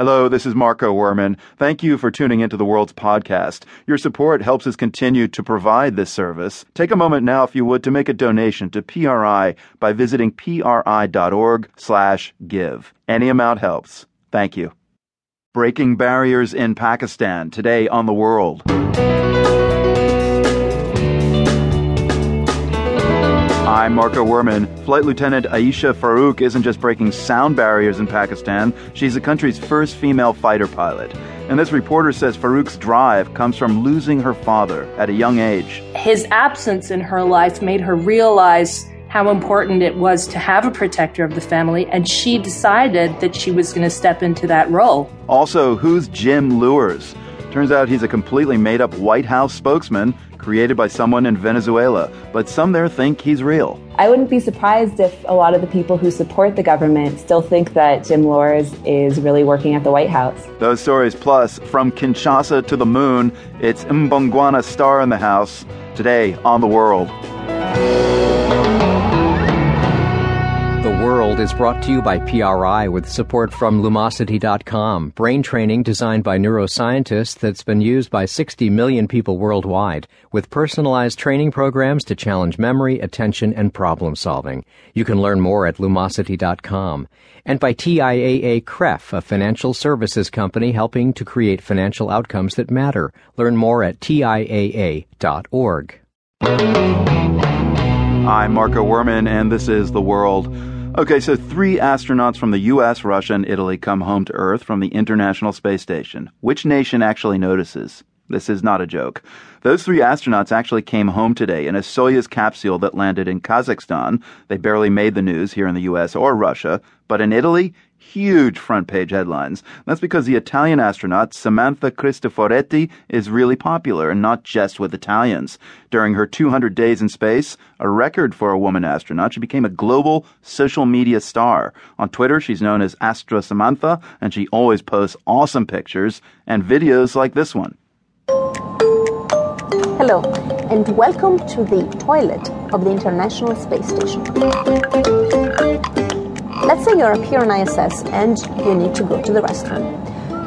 Hello, this is Marco Werman. Thank you for tuning into The World's podcast. Your support helps us continue to provide this service. Take a moment now, if you would, to make a donation to PRI by visiting pri.org/give. Any amount helps. Thank you. Breaking barriers in Pakistan, today on The World. I'm Marco Werman. Flight Lieutenant Ayesha Farooq isn't just breaking sound barriers in Pakistan, she's the country's first female fighter pilot. And this reporter says Farooq's drive comes from losing her father at a young age. His absence in her life made her realize how important it was to have a protector of the family, and she decided that she was going to step into that role. Also, who's Jim Luers? Turns out he's a completely made-up White House spokesman created by someone in Venezuela, but some there think he's real. I wouldn't be surprised if a lot of the people who support the government still think that Jim Luers is really working at the White House. Those stories plus, from Kinshasa to the moon, it's Mbongwana Star in the house, today on The World. The World is brought to you by PRI with support from Lumosity.com, brain training designed by neuroscientists that's been used by 60 million people worldwide, with personalized training programs to challenge memory, attention, and problem solving. You can learn more at Lumosity.com. And by TIAA-CREF, a financial services company helping to create financial outcomes that matter. Learn more at TIAA.org. I'm Marco Werman, and this is The World. Okay, so three astronauts from the U.S., Russia, and Italy come home to Earth from the International Space Station. Which nation actually notices? This is not a joke. Those three astronauts actually came home today in a Soyuz capsule that landed in Kazakhstan. They barely made the news here in the U.S. or Russia, but in Italy, huge front-page headlines. That's because the Italian astronaut Samantha Cristoforetti is really popular, and not just with Italians. During her 200 days in space, a record for a woman astronaut, she became a global social media star. On Twitter, she's known as Astra Samantha, and she always posts awesome pictures and videos like this one. Hello, and welcome to the toilet of the International Space Station. Let's say you're up here on ISS and you need to go to the restroom.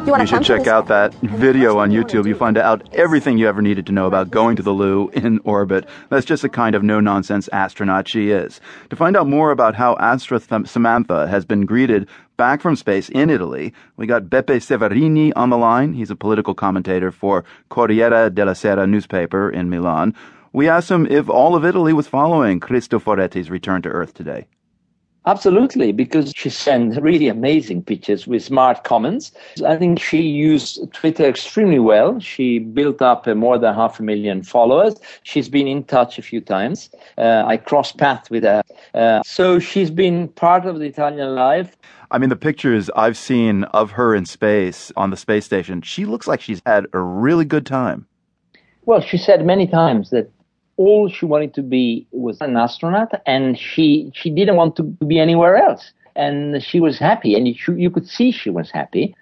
You should check out that video on YouTube. You find out everything you ever needed to know about going to the loo in orbit. That's just the kind of no-nonsense astronaut she is. To find out more about how Astra Samantha has been greeted back from space in Italy, we got Beppe Severini on the line. He's a political commentator for Corriere della Sera newspaper in Milan. We asked him if all of Italy was following Cristoforetti's return to Earth today. Absolutely, because she sent really amazing pictures with smart comments. I think she used Twitter extremely well. She built up more than 500,000 followers. She's been in touch a few times. I crossed paths with her. So she's been part of the Italian life. I mean, the pictures I've seen of her in space on the space station, she looks like she's had a really good time. Well, she said many times that all she wanted to be was an astronaut, and she didn't want to be anywhere else. And she was happy, and you could see she was happy.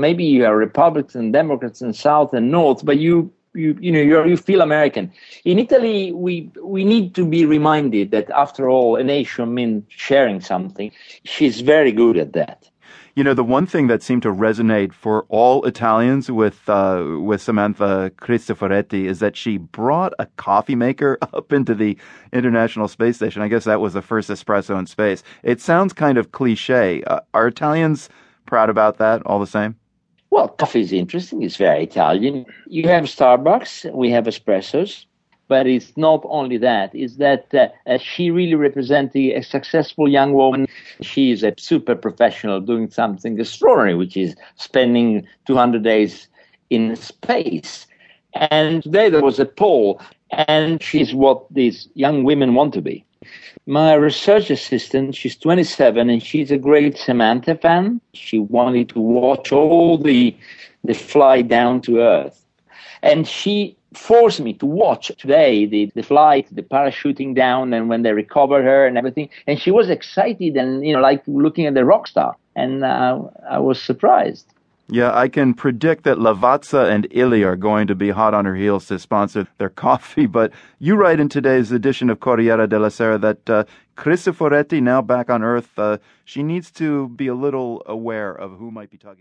Maybe you are Republicans and Democrats and South and North, but you feel American. In Italy, we need to be reminded that, after all, a nation means sharing something. She's very good at that. You know, the one thing that seemed to resonate for all Italians with Samantha Cristoforetti is that she brought a coffee maker up into the International Space Station. I guess that was the first espresso in space. It sounds kind of cliche. Are Italians proud about that all the same? Well, coffee is interesting. It's very Italian. You have Starbucks. We have espressos. But it's not only that. It's that she really represented a successful young woman. She is a super professional doing something extraordinary, which is spending 200 days in space. And today there was a poll, and she's what these young women want to be. My research assistant, she's 27, and she's a great Samantha fan. She wanted to watch all the flight down to Earth. And she forced me to watch today the flight, the parachuting down, and when they recovered her and everything. And she was excited and, like looking at the rock star. And I was surprised. Yeah, I can predict that Lavazza and Illy are going to be hot on her heels to sponsor their coffee. But you write in today's edition of Corriere della Sera that Cristoforetti, now back on Earth, she needs to be a little aware of who might be talking.